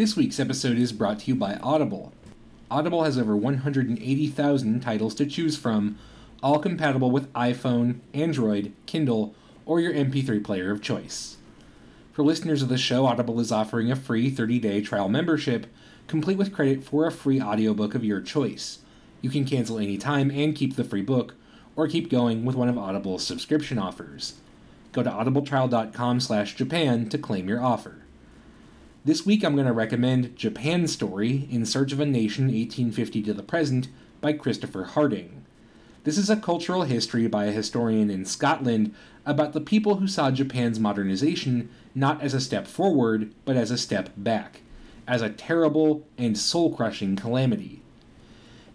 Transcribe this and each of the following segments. This week's episode is brought to you by Audible. Audible has over 180,000 titles to choose from, all compatible with iPhone, Android, Kindle, or your MP3 player of choice. For listeners of the show, Audible is offering a free 30-day trial membership, complete with credit for a free audiobook of your choice. You can cancel any time and keep the free book, or keep going with one of Audible's subscription offers. Go to audibletrial.com/Japan to claim your offer. This week I'm going to recommend Japan Story, In Search of a Nation 1850 to the Present by Christopher Harding. This is a cultural history by a historian in Scotland about the people who saw Japan's modernization not as a step forward, but as a step back, as a terrible and soul-crushing calamity.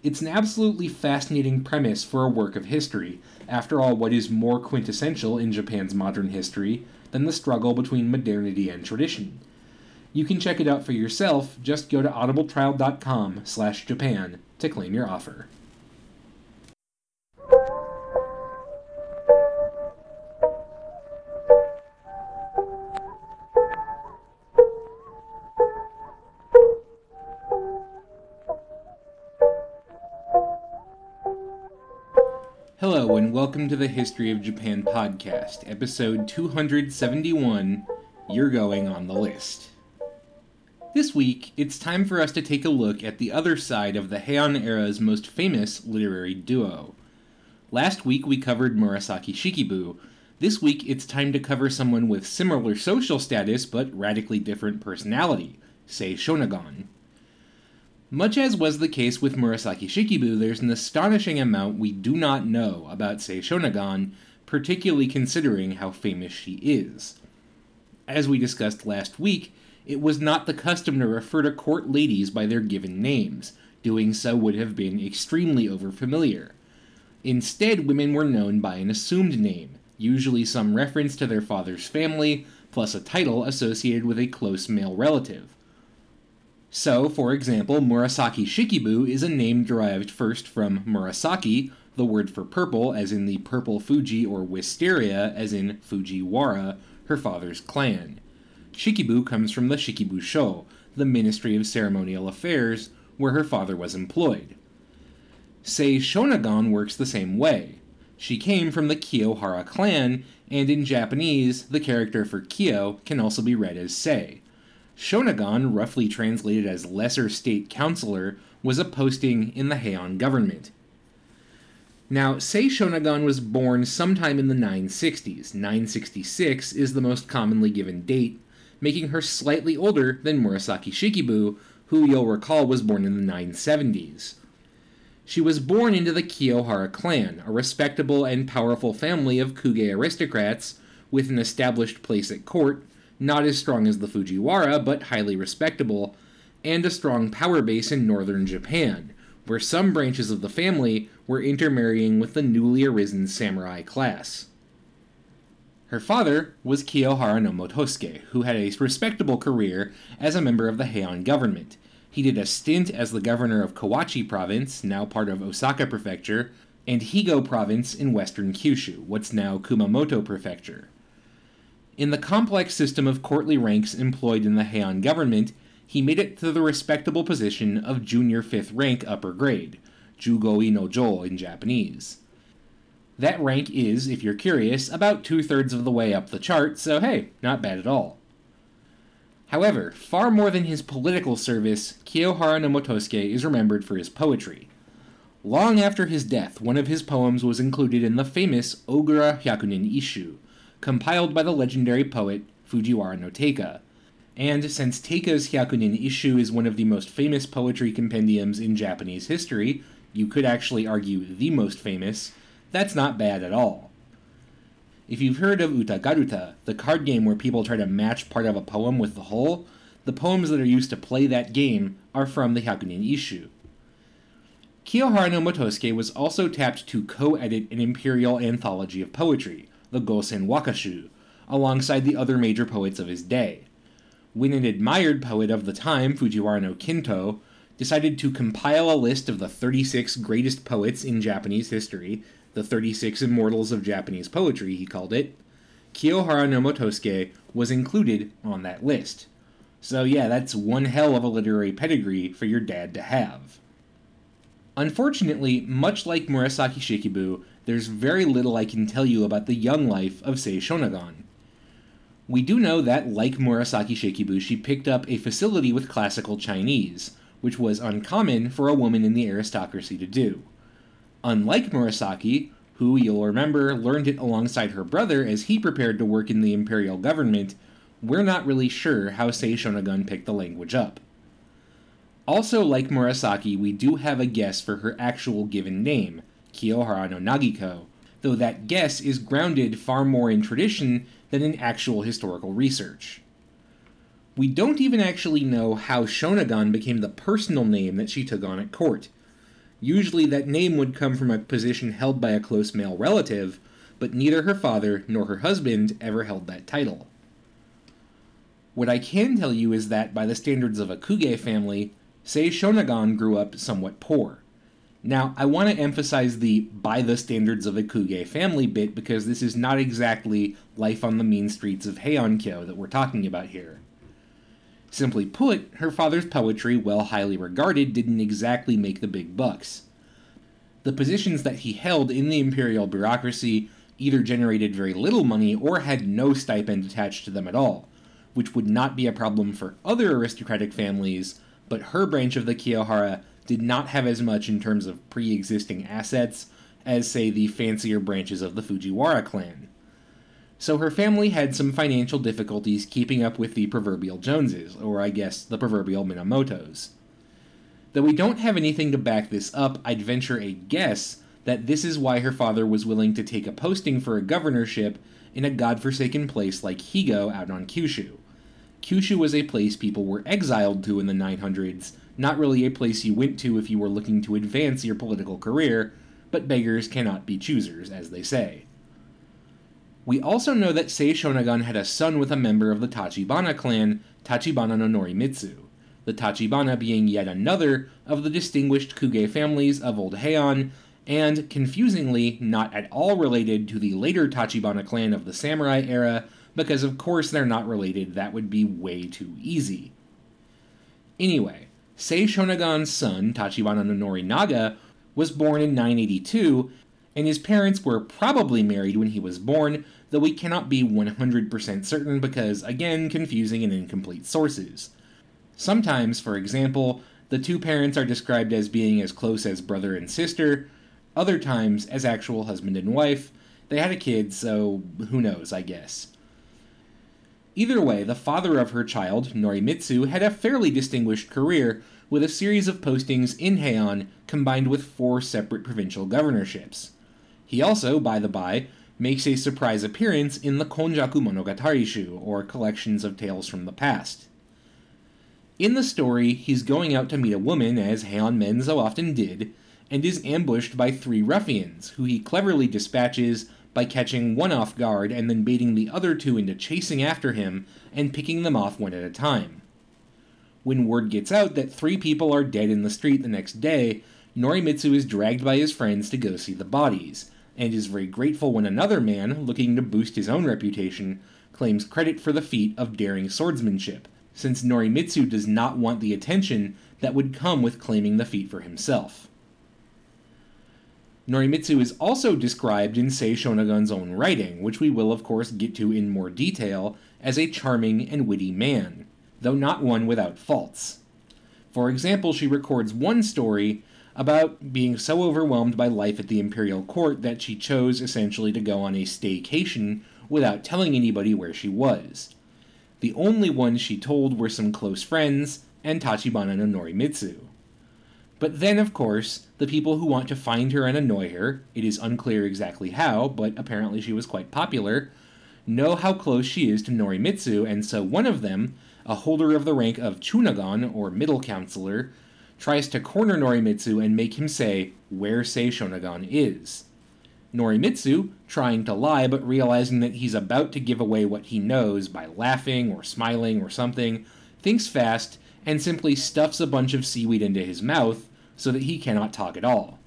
It's an absolutely fascinating premise for a work of history. After all, what is more quintessential in Japan's modern history than the struggle between modernity and tradition? You can check it out for yourself. Just go to audibletrial.com/Japan to claim your offer. Hello, and welcome to the History of Japan podcast, episode 271, You're Going on the List. This week, it's time for us to take a look at the other side of the Heian era's most famous literary duo. Last week, we covered Murasaki Shikibu. This week, it's time to cover someone with similar social status but radically different personality, Sei Shonagon. Much as was the case with Murasaki Shikibu, there's an astonishing amount we do not know about Sei Shonagon, particularly considering how famous she is. As we discussed last week, it was not the custom to refer to court ladies by their given names. Doing so would have been extremely overfamiliar. Instead, women were known by an assumed name, usually some reference to their father's family, plus a title associated with a close male relative. So, for example, Murasaki Shikibu is a name derived first from Murasaki, the word for purple, as in the purple Fuji or wisteria, as in Fujiwara, her father's clan. Shikibu comes from the Shikibusho, the Ministry of Ceremonial Affairs, where her father was employed. Sei Shonagon works the same way. She came from the Kiyohara clan, and in Japanese, the character for Kiyo can also be read as Sei. Shonagon, roughly translated as lesser state counselor, was a posting in the Heian government. Now, Sei Shonagon was born sometime in the 960s. 966 is the most commonly given date, making her slightly older than Murasaki Shikibu, who you'll recall was born in the 970s. She was born into the Kiyohara clan, a respectable and powerful family of Kuge aristocrats with an established place at court, not as strong as the Fujiwara, but highly respectable, and a strong power base in northern Japan, where some branches of the family were intermarrying with the newly arisen samurai class. Her father was Kiyohara no Motosuke, who had a respectable career as a member of the Heian government. He did a stint as the governor of Kawachi province, now part of Osaka prefecture, and Higo province in western Kyushu, what's now Kumamoto prefecture. In the complex system of courtly ranks employed in the Heian government, he made it to the respectable position of junior fifth rank upper grade, Jugoi no Jol in Japanese. That rank is, if you're curious, about 2/3 of the way up the chart, so hey, not bad at all. However, far more than his political service, Kiyohara no Motosuke is remembered for his poetry. Long after his death, one of his poems was included in the famous Ogura Hyakunin Isshu, compiled by the legendary poet Fujiwara no Teika. And since Teika's Hyakunin Isshu is one of the most famous poetry compendiums in Japanese history, you could actually argue the most famous, that's not bad at all. If you've heard of Utagaruta, the card game where people try to match part of a poem with the whole, the poems that are used to play that game are from the Hyakunin Isshu. Kiyohara no Motosuke was also tapped to co-edit an imperial anthology of poetry, the Gosen Wakashu, alongside the other major poets of his day. When an admired poet of the time, Fujiwara no Kinto, decided to compile a list of the 36 greatest poets in Japanese history, the 36 Immortals of Japanese Poetry, he called it, Kiyohara no Motosuke was included on that list. So yeah, that's one hell of a literary pedigree for your dad to have. Unfortunately, much like Murasaki Shikibu, there's very little I can tell you about the young life of Sei Shonagon. We do know that, like Murasaki Shikibu, she picked up a facility with classical Chinese, which was uncommon for a woman in the aristocracy to do. Unlike Murasaki, who, you'll remember, learned it alongside her brother as he prepared to work in the imperial government, we're not really sure how Sei Shonagon picked the language up. Also, like Murasaki, we do have a guess for her actual given name, Kiyohara no Nagiko, though that guess is grounded far more in tradition than in actual historical research. We don't even actually know how Shonagon became the personal name that she took on at court. Usually that name would come from a position held by a close male relative, but neither her father nor her husband ever held that title. What I can tell you is that, by the standards of a Kuge family, Sei Shonagon grew up somewhat poor. Now, I want to emphasize the by the standards of a Kuge family bit because this is not exactly life on the mean streets of Heiankyo that we're talking about here. Simply put, her father's poetry, while highly regarded, didn't exactly make the big bucks. The positions that he held in the imperial bureaucracy either generated very little money or had no stipend attached to them at all, which would not be a problem for other aristocratic families, but her branch of the Kiyohara did not have as much in terms of pre-existing assets as, say, the fancier branches of the Fujiwara clan. So her family had some financial difficulties keeping up with the proverbial Joneses, or I guess the proverbial Minamotos. Though we don't have anything to back this up, I'd venture a guess that this is why her father was willing to take a posting for a governorship in a godforsaken place like Higo out on Kyushu. Kyushu was a place people were exiled to in the 900s, not really a place you went to if you were looking to advance your political career, but beggars cannot be choosers, as they say. We also know that Sei Shonagon had a son with a member of the Tachibana clan, Tachibana no Norimitsu, the Tachibana being yet another of the distinguished Kuge families of Old Heian, and, confusingly, not at all related to the later Tachibana clan of the samurai era, because of course they're not related, that would be way too easy. Anyway, Sei Shonagon's son, Tachibana no Norinaga, was born in 982, and his parents were probably married when he was born, though we cannot be 100% certain because, again, confusing and incomplete sources. Sometimes, for example, the two parents are described as being as close as brother and sister, other times as actual husband and wife. They had a kid, so who knows, I guess. Either way, the father of her child, Norimitsu, had a fairly distinguished career with a series of postings in Heian combined with 4 separate provincial governorships. He also, by the by, makes a surprise appearance in the Konjaku Monogatari-shu, or collections of tales from the past. In the story, he's going out to meet a woman, as Heian men so often did, and is ambushed by 3 ruffians, who he cleverly dispatches by catching one off guard and then baiting the other 2 into chasing after him and picking them off one at a time. When word gets out that 3 people are dead in the street the next day, Norimitsu is dragged by his friends to go see the bodies, and is very grateful when another man, looking to boost his own reputation, claims credit for the feat of daring swordsmanship, since Norimitsu does not want the attention that would come with claiming the feat for himself. Norimitsu is also described in Sei Shonagon's own writing, which we will of course get to in more detail, as a charming and witty man, though not one without faults. For example, she records one story about being so overwhelmed by life at the imperial court that she chose essentially to go on a staycation without telling anybody where she was. The only ones she told were some close friends and Tachibana no Norimitsu. But then, of course, the people who want to find her and annoy her, it is unclear exactly how, but apparently she was quite popular, know how close she is to Norimitsu, and so one of them, a holder of the rank of Chunagon, or middle counselor, tries to corner Norimitsu and make him say where Sei Shonagon is. Norimitsu, trying to lie but realizing that he's about to give away what he knows by laughing or smiling or something, thinks fast and simply stuffs a bunch of seaweed into his mouth so that he cannot talk at all.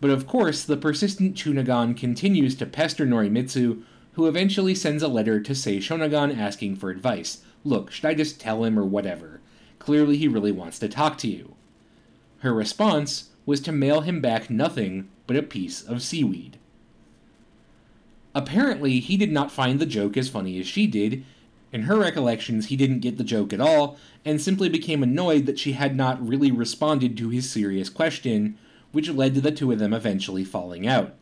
But of course, the persistent Chunagon continues to pester Norimitsu, who eventually sends a letter to Sei Shonagon asking for advice, look, should I just tell him or whatever? Clearly he really wants to talk to you. Her response was to mail him back nothing but a piece of seaweed. Apparently, he did not find the joke as funny as she did. In her recollections, he didn't get the joke at all, and simply became annoyed that she had not really responded to his serious question, which led to the two of them eventually falling out.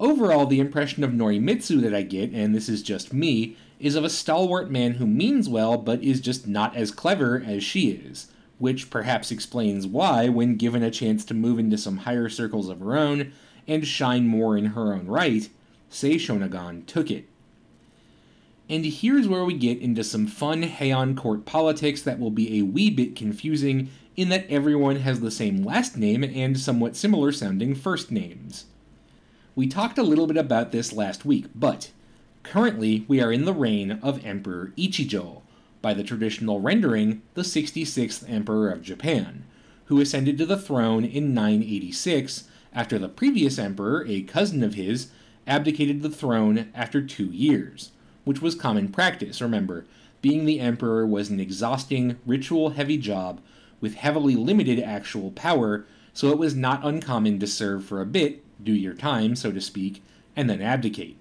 Overall, the impression of Norimitsu that I get, and this is just me, is of a stalwart man who means well but is just not as clever as she is, which perhaps explains why, when given a chance to move into some higher circles of her own and shine more in her own right, Sei Shonagon took it. And here's where we get into some fun Heian court politics that will be a wee bit confusing in that everyone has the same last name and somewhat similar sounding first names. We talked a little bit about this last week, but currently we are in the reign of Emperor Ichijo, by the traditional rendering, the 66th Emperor of Japan, who ascended to the throne in 986 after the previous emperor, a cousin of his, abdicated the throne after 2 years. Which was common practice, remember, being the emperor was an exhausting, ritual-heavy job with heavily limited actual power, so it was not uncommon to serve for a bit, do your time, so to speak, and then abdicate.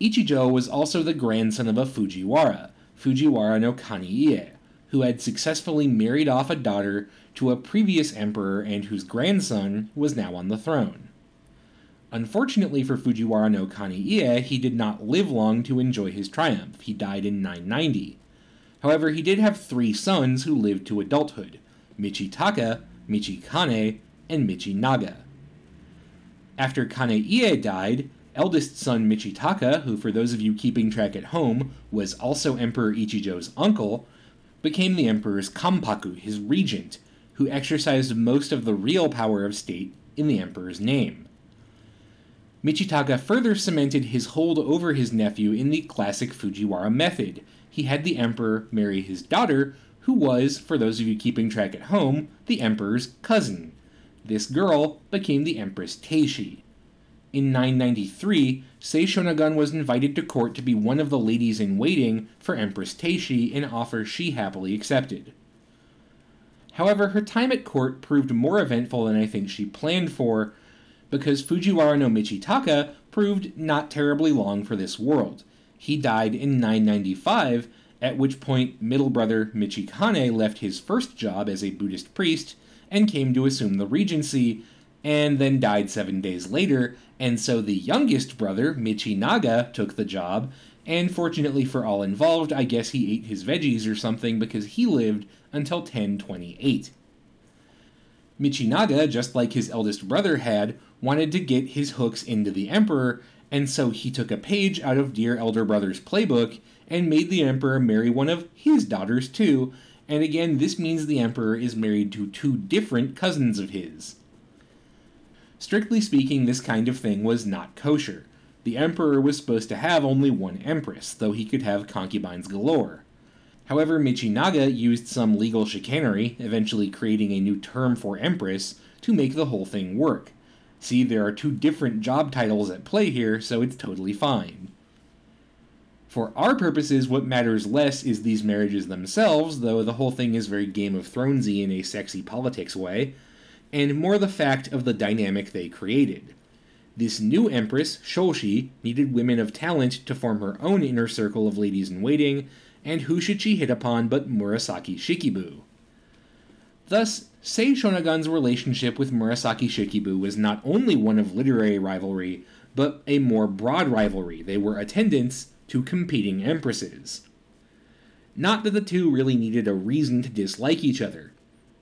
Ichijo was also the grandson of a Fujiwara, Fujiwara no Kaneie, who had successfully married off a daughter to a previous emperor and whose grandson was now on the throne. Unfortunately for Fujiwara no Kaneie, he did not live long to enjoy his triumph. He died in 990. However, he did have 3 sons who lived to adulthood, Michitaka, Michikane, and Michinaga. After Kaneie died, eldest son Michitaka, who for those of you keeping track at home was also Emperor Ichijo's uncle, became the emperor's Kanpaku, his regent, who exercised most of the real power of state in the emperor's name. Michitaka further cemented his hold over his nephew in the classic Fujiwara method. He had the emperor marry his daughter, who was, for those of you keeping track at home, the emperor's cousin. This girl became the Empress Teishi. In 993, Sei Shonagon was invited to court to be one of the ladies-in-waiting for Empress Teishi, an offer she happily accepted. However, her time at court proved more eventful than I think she planned for, because Fujiwara no Michitaka proved not terribly long for this world. He died in 995, at which point middle brother Michikane left his first job as a Buddhist priest and came to assume the regency, and then died 7 days later, and so the youngest brother, Michinaga, took the job, and fortunately for all involved, I guess he ate his veggies or something because he lived until 1028. Michinaga, just like his eldest brother had, wanted to get his hooks into the emperor, and so he took a page out of dear elder brother's playbook and made the emperor marry one of his daughters too, and again this means the emperor is married to 2 different cousins of his. Strictly speaking, this kind of thing was not kosher. The emperor was supposed to have only 1 empress, though he could have concubines galore. However, Michinaga used some legal chicanery, eventually creating a new term for empress, to make the whole thing work. See, there are 2 different job titles at play here, so it's totally fine. For our purposes, what matters less is these marriages themselves, though the whole thing is very Game of Thronesy in a sexy politics way, and more the fact of the dynamic they created. This new empress, Shōshi, needed women of talent to form her own inner circle of ladies-in-waiting, and who should she hit upon but Murasaki Shikibu? Thus, Sei Shonagon's relationship with Murasaki Shikibu was not only one of literary rivalry, but a more broad rivalry. They were attendants to competing empresses. Not that the two really needed a reason to dislike each other.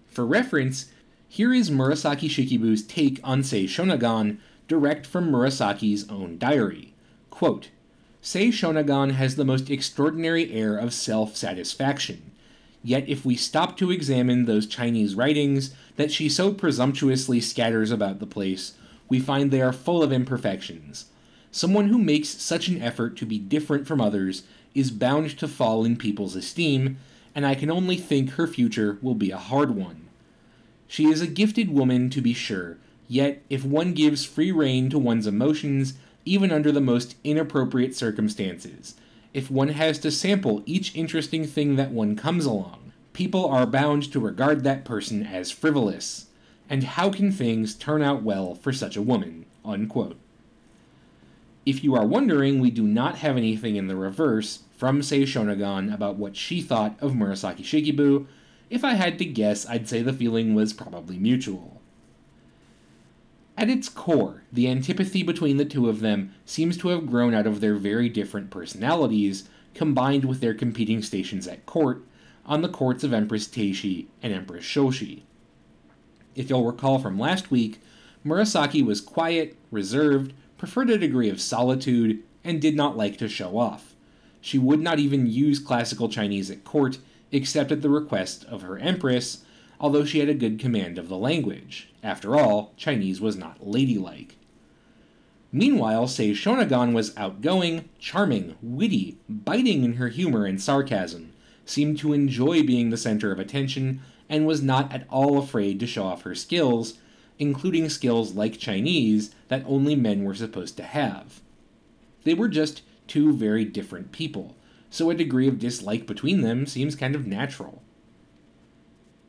For reference, here is Murasaki Shikibu's take on Sei Shonagon, direct from Murasaki's own diary. Quote, Sei Shonagon has the most extraordinary air of self-satisfaction. Yet if we stop to examine those Chinese writings that she so presumptuously scatters about the place, we find they are full of imperfections. Someone who makes such an effort to be different from others is bound to fall in people's esteem, and I can only think her future will be a hard one. She is a gifted woman, to be sure, yet if one gives free rein to one's emotions, even under the most inappropriate circumstances, if one has to sample each interesting thing that one comes along. People are bound to regard that person as frivolous. And how can things turn out well for such a woman?" Unquote. If you are wondering, we do not have anything in the reverse from Sei Shonagon about what she thought of Murasaki Shikibu. If I had to guess, I'd say the feeling was probably mutual. At its core, the antipathy between the two of them seems to have grown out of their very different personalities, combined with their competing stations at court, on the courts of Empress Teishi and Empress Shōshi. If you'll recall from last week, Murasaki was quiet, reserved, preferred a degree of solitude, and did not like to show off. She would not even use classical Chinese at court, except at the request of her empress, although she had a good command of the language. After all, Chinese was not ladylike. Meanwhile, Sei Shonagon was outgoing, charming, witty, biting in her humor and sarcasm, seemed to enjoy being the center of attention, and was not at all afraid to show off her skills, including skills like Chinese that only men were supposed to have. They were just two very different people, so a degree of dislike between them seems kind of natural.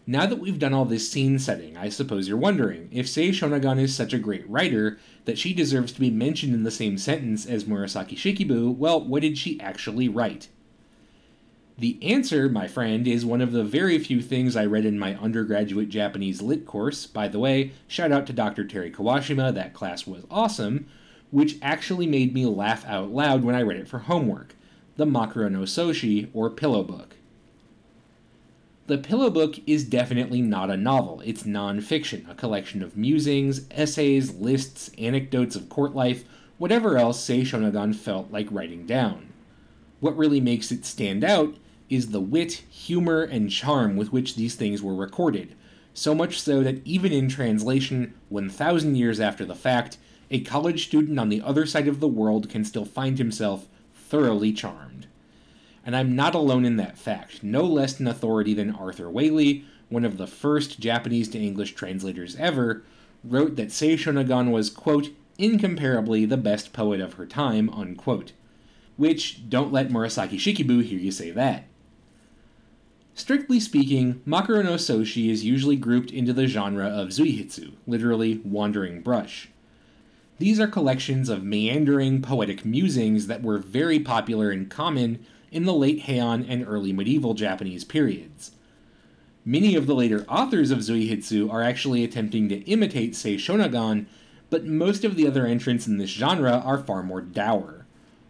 Now that we've done all this scene setting, I suppose you're wondering if Sei Shonagon is such a great writer that she deserves to be mentioned in the same sentence as Murasaki Shikibu. Well, what did she actually write? The answer, my friend, is one of the very few things I read in my undergraduate Japanese lit course. By the way, shout out to Dr. Terry Kawashima, that class was awesome, which actually made me laugh out loud when I read it for homework, the Makura no Soushi, or Pillow Book. The Pillow Book is definitely not a novel. It's non-fiction, a collection of musings, essays, lists, anecdotes of court life, whatever else Sei Shonagon felt like writing down. What really makes it stand out is the wit, humor, and charm with which these things were recorded, so much so that even in translation, 1,000 years after the fact, a college student on the other side of the world can still find himself thoroughly charmed. And I'm not alone in that fact. No less an authority than Arthur Waley, one of the first Japanese to English translators ever, wrote that Sei Shonagon was, quote, incomparably the best poet of her time, unquote. Which, don't let Murasaki Shikibu hear you say that. Strictly speaking, Makura no Soushi is usually grouped into the genre of Zuihitsu, literally wandering brush. These are collections of meandering poetic musings that were very popular and common in the late Heian and early medieval Japanese periods. Many of the later authors of Zuihitsu are actually attempting to imitate Sei Shonagon, but most of the other entrants in this genre are far more dour.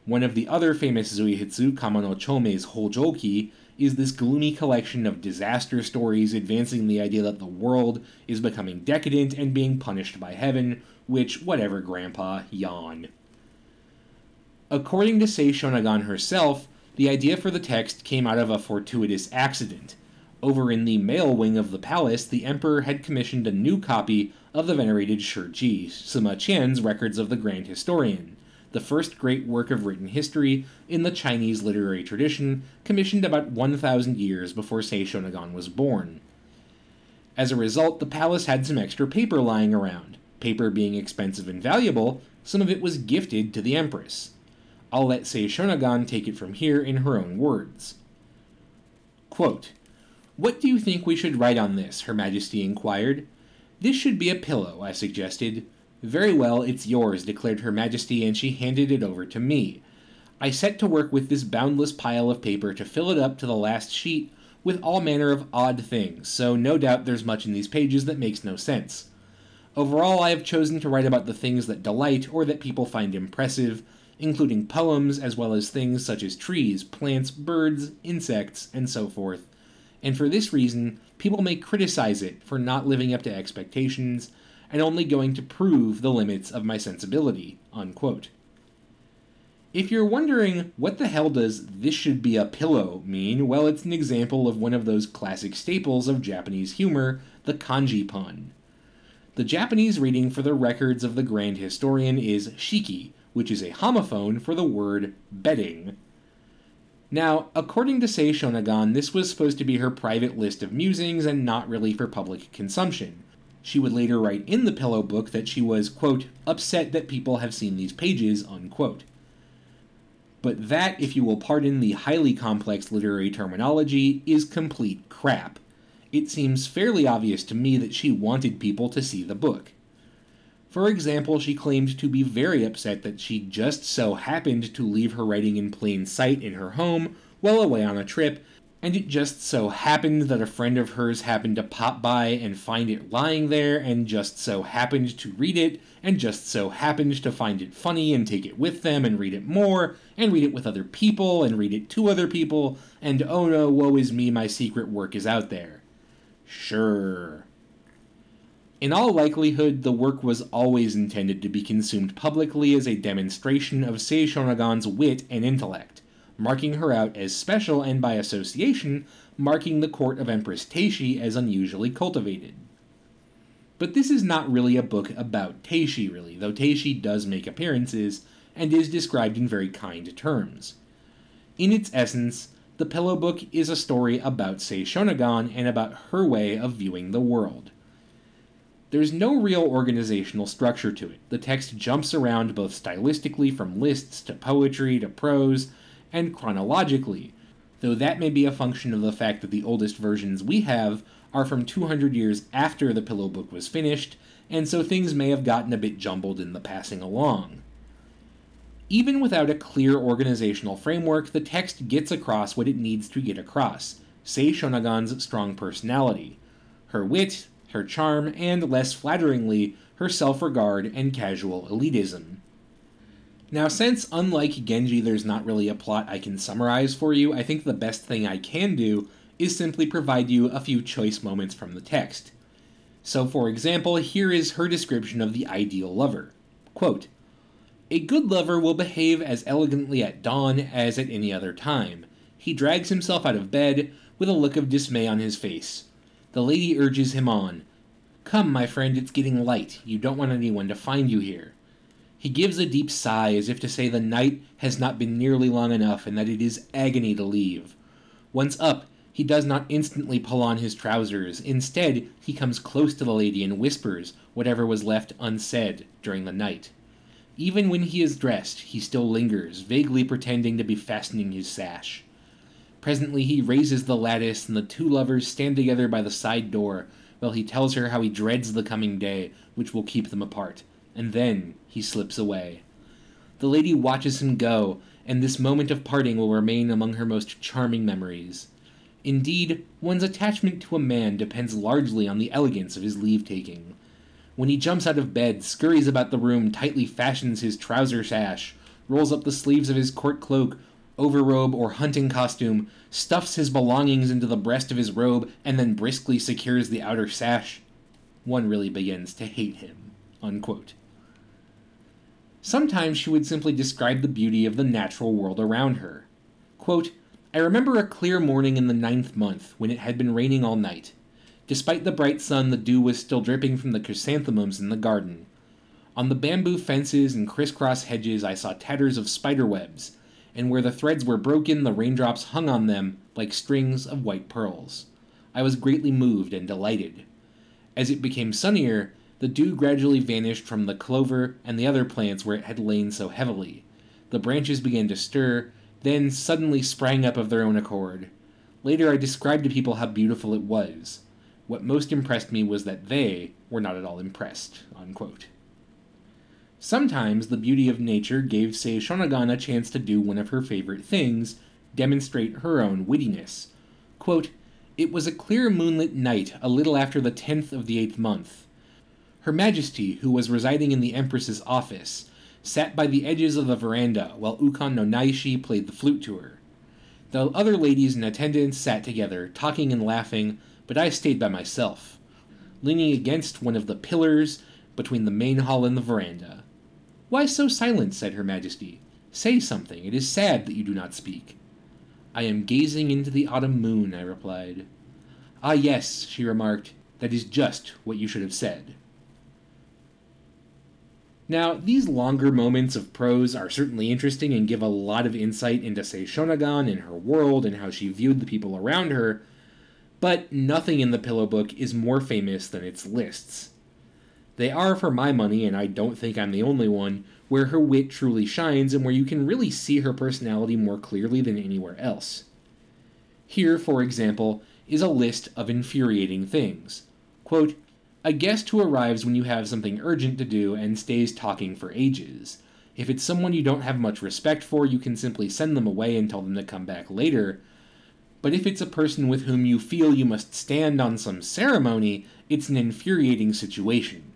One of the other famous Zuihitsu, Kamono Chome's Hojoki, is this gloomy collection of disaster stories advancing the idea that the world is becoming decadent and being punished by heaven, which, whatever, grandpa, yawn. According to Sei Shonagon herself, the idea for the text came out of a fortuitous accident. Over in the male wing of the palace, the emperor had commissioned a new copy of the venerated Shurji, Sima Qian's Records of the Grand Historian, the first great work of written history in the Chinese literary tradition, commissioned about 1,000 years before Sei Shonagon was born. As a result, the palace had some extra paper lying around. Paper being expensive and valuable, some of it was gifted to the empress. I'll let Sei Shonagon take it from here in her own words. Quote, "What do you think we should write on this?" Her Majesty inquired. "This should be a pillow," I suggested. "Very well, it's yours," declared Her Majesty, and she handed it over to me. I set to work with this boundless pile of paper to fill it up to the last sheet with all manner of odd things, so no doubt there's much in these pages that makes no sense. Overall, I have chosen to write about the things that delight or that people find impressive, including poems as well as things such as trees, plants, birds, insects, and so forth. And for this reason, people may criticize it for not living up to expectations, and only going to prove the limits of my sensibility," unquote. If you're wondering what the hell does "this should be a pillow" mean, well, it's an example of one of those classic staples of Japanese humor, the kanji pun. The Japanese reading for the Records of the Grand Historian is shiki, which is a homophone for the word bedding. Now, according to Sei Shonagon, this was supposed to be her private list of musings and not really for public consumption. She would later write in the Pillow Book that she was, quote, upset that people have seen these pages, unquote. But that, if you will pardon the highly complex literary terminology, is complete crap. It seems fairly obvious to me that she wanted people to see the book. For example, she claimed to be very upset that she just so happened to leave her writing in plain sight in her home, well away on a trip, and it just so happened that a friend of hers happened to pop by and find it lying there, and just so happened to read it, and just so happened to find it funny and take it with them and read it more, and read it with other people, and read it to other people, and oh no, woe is me, my secret work is out there. Sure. In all likelihood, the work was always intended to be consumed publicly as a demonstration of Sei Shonagon's wit and intellect, marking her out as special and, by association, marking the court of Empress Teishi as unusually cultivated. But this is not really a book about Teishi, really, though Teishi does make appearances, and is described in very kind terms. In its essence, the Pillow Book is a story about Sei Shonagon and about her way of viewing the world. There's no real organizational structure to it. The text jumps around both stylistically from lists to poetry to prose, and chronologically, though that may be a function of the fact that the oldest versions we have are from 200 years after the Pillow Book was finished, and so things may have gotten a bit jumbled in the passing along. Even without a clear organizational framework, the text gets across what it needs to get across, Sei Shonagon's strong personality, her wit, her charm, and, less flatteringly, her self-regard and casual elitism. Now, since, unlike Genji, there's not really a plot I can summarize for you, I think the best thing I can do is simply provide you a few choice moments from the text. So, for example, here is her description of the ideal lover. Quote, "A good lover will behave as elegantly at dawn as at any other time. He drags himself out of bed with a look of dismay on his face. The lady urges him on. 'Come, my friend, it's getting light. You don't want anyone to find you here.' He gives a deep sigh as if to say the night has not been nearly long enough and that it is agony to leave. Once up, he does not instantly pull on his trousers. Instead, he comes close to the lady and whispers whatever was left unsaid during the night. Even when he is dressed, he still lingers, vaguely pretending to be fastening his sash. Presently, he raises the lattice, and the two lovers stand together by the side door while he tells her how he dreads the coming day, which will keep them apart. And then he slips away. The lady watches him go, and this moment of parting will remain among her most charming memories. Indeed, one's attachment to a man depends largely on the elegance of his leave-taking. When he jumps out of bed, scurries about the room, tightly fashions his trouser sash, rolls up the sleeves of his court cloak, overrobe, or hunting costume, stuffs his belongings into the breast of his robe, and then briskly secures the outer sash, one really begins to hate him." Unquote. Sometimes she would simply describe the beauty of the natural world around her. Quote, "I remember a clear morning in the 9th month, when it had been raining all night. Despite the bright sun, the dew was still dripping from the chrysanthemums in the garden. On the bamboo fences and crisscross hedges I saw tatters of spiderwebs, and where the threads were broken the raindrops hung on them like strings of white pearls. I was greatly moved and delighted. As it became sunnier, the dew gradually vanished from the clover and the other plants where it had lain so heavily. The branches began to stir, then suddenly sprang up of their own accord. Later I described to people how beautiful it was. What most impressed me was that they were not at all impressed." Unquote. Sometimes the beauty of nature gave Sei Shonagon a chance to do one of her favorite things, demonstrate her own wittiness. Quote, "It was a clear moonlit night a little after the 10th of the 8th month. Her Majesty, who was residing in the Empress's office, sat by the edges of the veranda while Ukon no Naishi played the flute to her. The other ladies in attendance sat together, talking and laughing, but I stayed by myself, leaning against one of the pillars between the main hall and the veranda. 'Why so silent?' said Her Majesty. 'Say something. It is sad that you do not speak.' 'I am gazing into the autumn moon,' I replied. 'Ah, yes,' she remarked, 'that is just what you should have said.'" Now, these longer moments of prose are certainly interesting and give a lot of insight into Sei Shonagon and her world and how she viewed the people around her, but nothing in the Pillow Book is more famous than its lists. They are, for my money, and I don't think I'm the only one, where her wit truly shines and where you can really see her personality more clearly than anywhere else. Here, for example, is a list of infuriating things. Quote, a guest who arrives when you have something urgent to do and stays talking for ages. If it's someone you don't have much respect for, you can simply send them away and tell them to come back later. But if it's a person with whom you feel you must stand on some ceremony, it's an infuriating situation.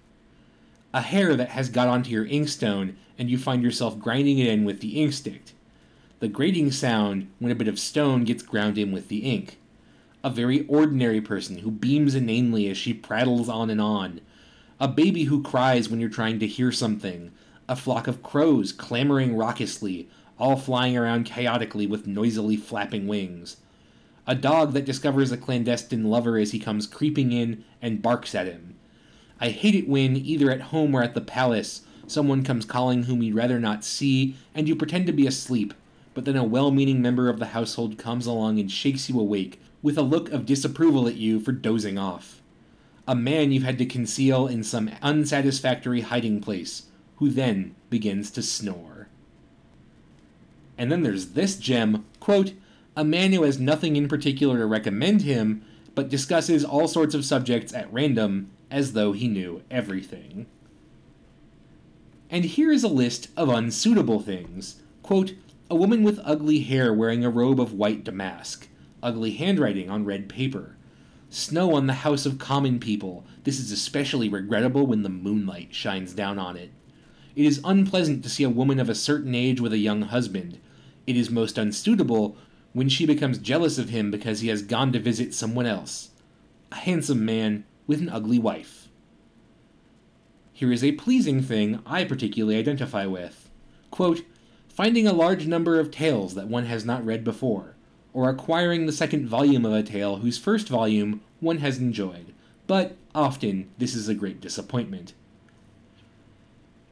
A hair that has got onto your inkstone, and you find yourself grinding it in with the inkstick. The grating sound when a bit of stone gets ground in with the ink. A very ordinary person who beams inanely as she prattles on and on. A baby who cries when you're trying to hear something. A flock of crows clamoring raucously, all flying around chaotically with noisily flapping wings. A dog that discovers a clandestine lover as he comes creeping in and barks at him. I hate it when, either at home or at the palace, someone comes calling whom you'd rather not see, and you pretend to be asleep, but then a well-meaning member of the household comes along and shakes you awake, with a look of disapproval at you for dozing off. A man you've had to conceal in some unsatisfactory hiding place, who then begins to snore. And then there's this gem, quote, a man who has nothing in particular to recommend him, but discusses all sorts of subjects at random, as though he knew everything. And here is a list of unsuitable things. Quote, a woman with ugly hair wearing a robe of white damask, ugly handwriting on red paper, snow on the house of common people. This is especially regrettable when the moonlight shines down on it. It is unpleasant to see a woman of a certain age with a young husband. It is most unsuitable when she becomes jealous of him because he has gone to visit someone else. A handsome man with an ugly wife. Here is a pleasing thing I particularly identify with. Quote, finding a large number of tales that one has not read before, or acquiring the second volume of a tale whose first volume one has enjoyed, but often this is a great disappointment.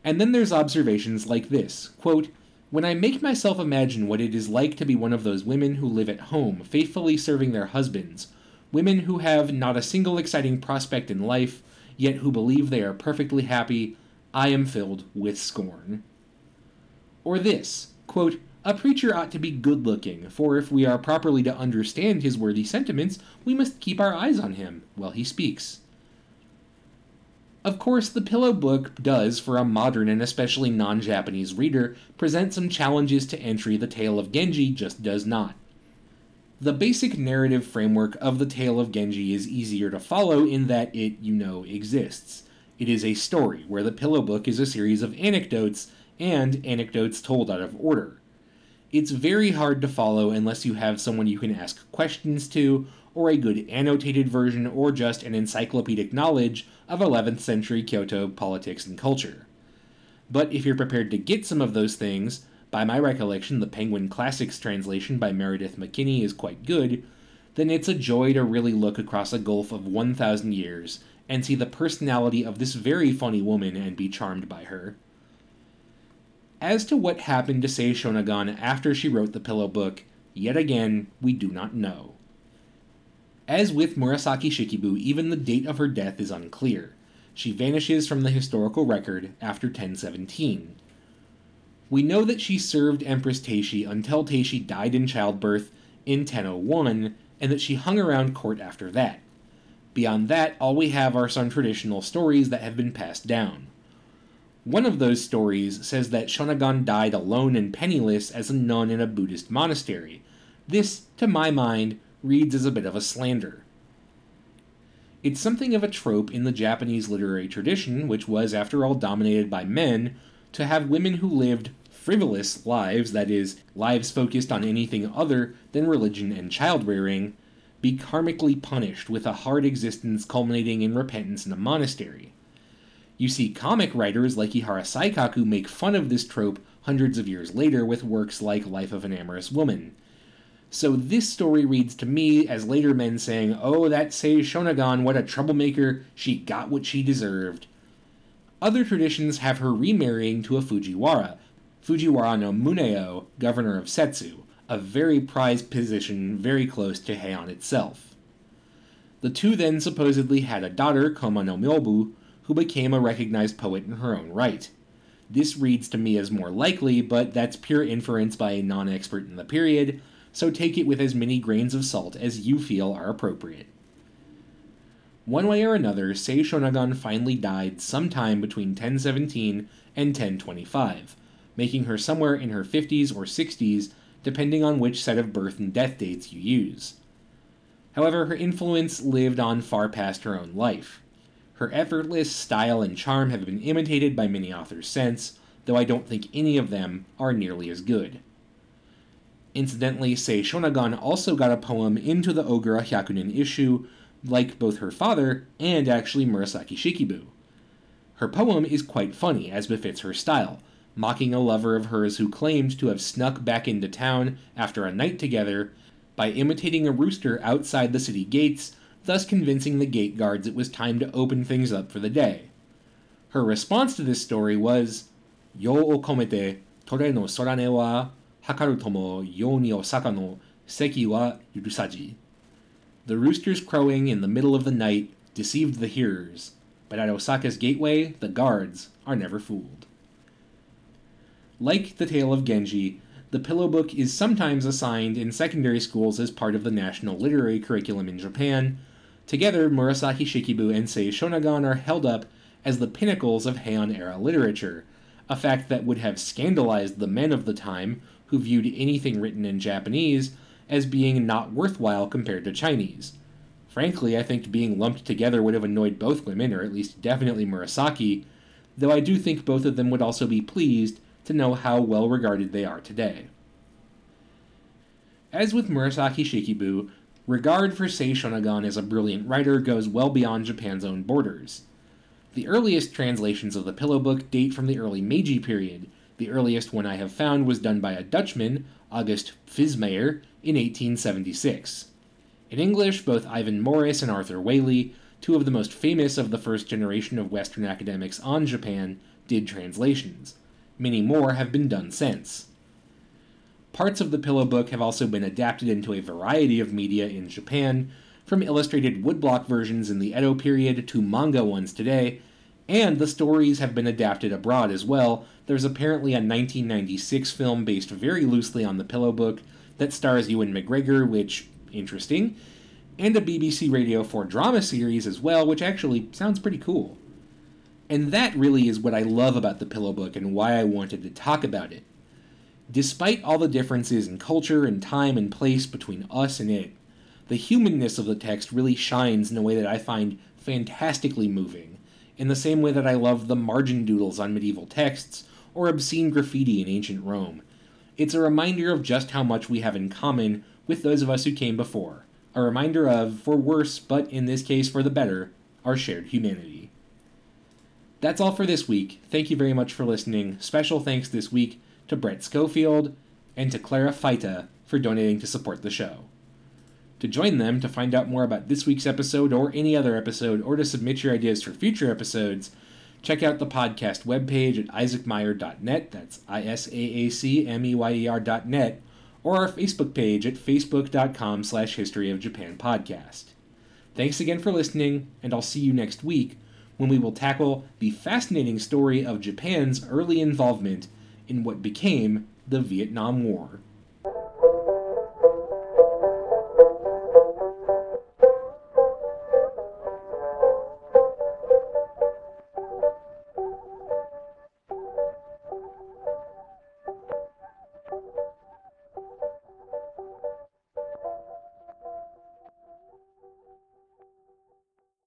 And then there's observations like this, quote, when I make myself imagine what it is like to be one of those women who live at home, faithfully serving their husbands, women who have not a single exciting prospect in life, yet who believe they are perfectly happy, I am filled with scorn. Or this, quote, a preacher ought to be good-looking, for if we are properly to understand his worthy sentiments, we must keep our eyes on him while he speaks. Of course, the Pillow Book does, for a modern and especially non-Japanese reader, present some challenges to entry the Tale of Genji just does not. The basic narrative framework of the Tale of Genji is easier to follow in that it, you know, exists. It is a story, where the Pillow Book is a series of anecdotes, and anecdotes told out of order. It's very hard to follow unless you have someone you can ask questions to, or a good annotated version, or just an encyclopedic knowledge of 11th century Kyoto politics and culture. But if you're prepared to get some of those things, by my recollection the Penguin Classics translation by Meredith McKinney is quite good, then it's a joy to really look across a gulf of 1,000 years and see the personality of this very funny woman and be charmed by her. As to what happened to Sei Shonagon after she wrote the Pillow Book, yet again, we do not know. As with Murasaki Shikibu, even the date of her death is unclear. She vanishes from the historical record after 1017. We know that she served Empress Teishi until Teishi died in childbirth in 1001, and that she hung around court after that. Beyond that, all we have are some traditional stories that have been passed down. One of those stories says that Shonagon died alone and penniless as a nun in a Buddhist monastery. This, to my mind, reads as a bit of a slander. It's something of a trope in the Japanese literary tradition, which was, after all, dominated by men, to have women who lived frivolous lives, that is, lives focused on anything other than religion and child-rearing, be karmically punished with a hard existence culminating in repentance in a monastery. You see comic writers like Ihara Saikaku make fun of this trope hundreds of years later with works like Life of an Amorous Woman. So this story reads to me as later men saying, oh, that Sei Shonagon, what a troublemaker, she got what she deserved. Other traditions have her remarrying to a Fujiwara, Fujiwara no Muneo, governor of Setsu, a very prized position very close to Heian itself. The two then supposedly had a daughter, Koma no Myobu, who became a recognized poet in her own right. This reads to me as more likely, but that's pure inference by a non-expert in the period, so take it with as many grains of salt as you feel are appropriate. One way or another, Sei Shonagon finally died sometime between 1017 and 1025, making her somewhere in her 50s or 60s, depending on which set of birth and death dates you use. However, her influence lived on far past her own life. Her effortless style and charm have been imitated by many authors since, though I don't think any of them are nearly as good. Incidentally, Sei Shonagon also got a poem into the Ogura Hyakunin Isshu, like both her father and actually Murasaki Shikibu. Her poem is quite funny, as befits her style, mocking a lover of hers who claimed to have snuck back into town after a night together by imitating a rooster outside the city gates, thus convincing the gate guards it was time to open things up for the day. Her response to this story was, Yo o komete, tore no sorane wa hakaru tomo yo ni osaka no seki wa yurusaji. The rooster's crowing in the middle of the night deceived the hearers, but at Osaka's gateway, the guards are never fooled. Like the Tale of Genji, the Pillow Book is sometimes assigned in secondary schools as part of the national literary curriculum in Japan. Together, Murasaki Shikibu and Sei Shonagon are held up as the pinnacles of Heian-era literature, a fact that would have scandalized the men of the time who viewed anything written in Japanese as being not worthwhile compared to Chinese. Frankly, I think being lumped together would have annoyed both women, or at least definitely Murasaki, though I do think both of them would also be pleased to know how well regarded they are today. As with Murasaki Shikibu, regard for Sei Shonagon as a brilliant writer goes well beyond Japan's own borders. The earliest translations of the Pillow Book date from the early Meiji period. The earliest one I have found was done by a Dutchman, August Vismayer, in 1876. In English, both Ivan Morris and Arthur Waley, two of the most famous of the first generation of Western academics on Japan, did translations. Many more have been done since. Parts of the Pillow Book have also been adapted into a variety of media in Japan, from illustrated woodblock versions in the Edo period to manga ones today, and the stories have been adapted abroad as well. There's apparently a 1996 film based very loosely on the Pillow Book that stars Ewan McGregor, which, interesting, and a BBC Radio 4 drama series as well, which actually sounds pretty cool. And that really is what I love about the Pillow Book and why I wanted to talk about it. Despite all the differences in culture and time and place between us and it, the humanness of the text really shines in a way that I find fantastically moving, in the same way that I love the margin doodles on medieval texts or obscene graffiti in ancient Rome. It's a reminder of just how much we have in common with those of us who came before, a reminder of, for worse, but in this case for the better, our shared humanity. That's all for this week. Thank you very much for listening. Special thanks this week to Brett Schofield and to Clara Feita for donating to support the show. To join them, to find out more about this week's episode or any other episode, or to submit your ideas for future episodes, check out the podcast webpage at isaacmeyer.net, that's isaacmeyer.net, or our Facebook page at facebook.com/historyofjapanpodcast. Thanks again for listening, and I'll see you next week, when we will tackle the fascinating story of Japan's early involvement in what became the Vietnam War.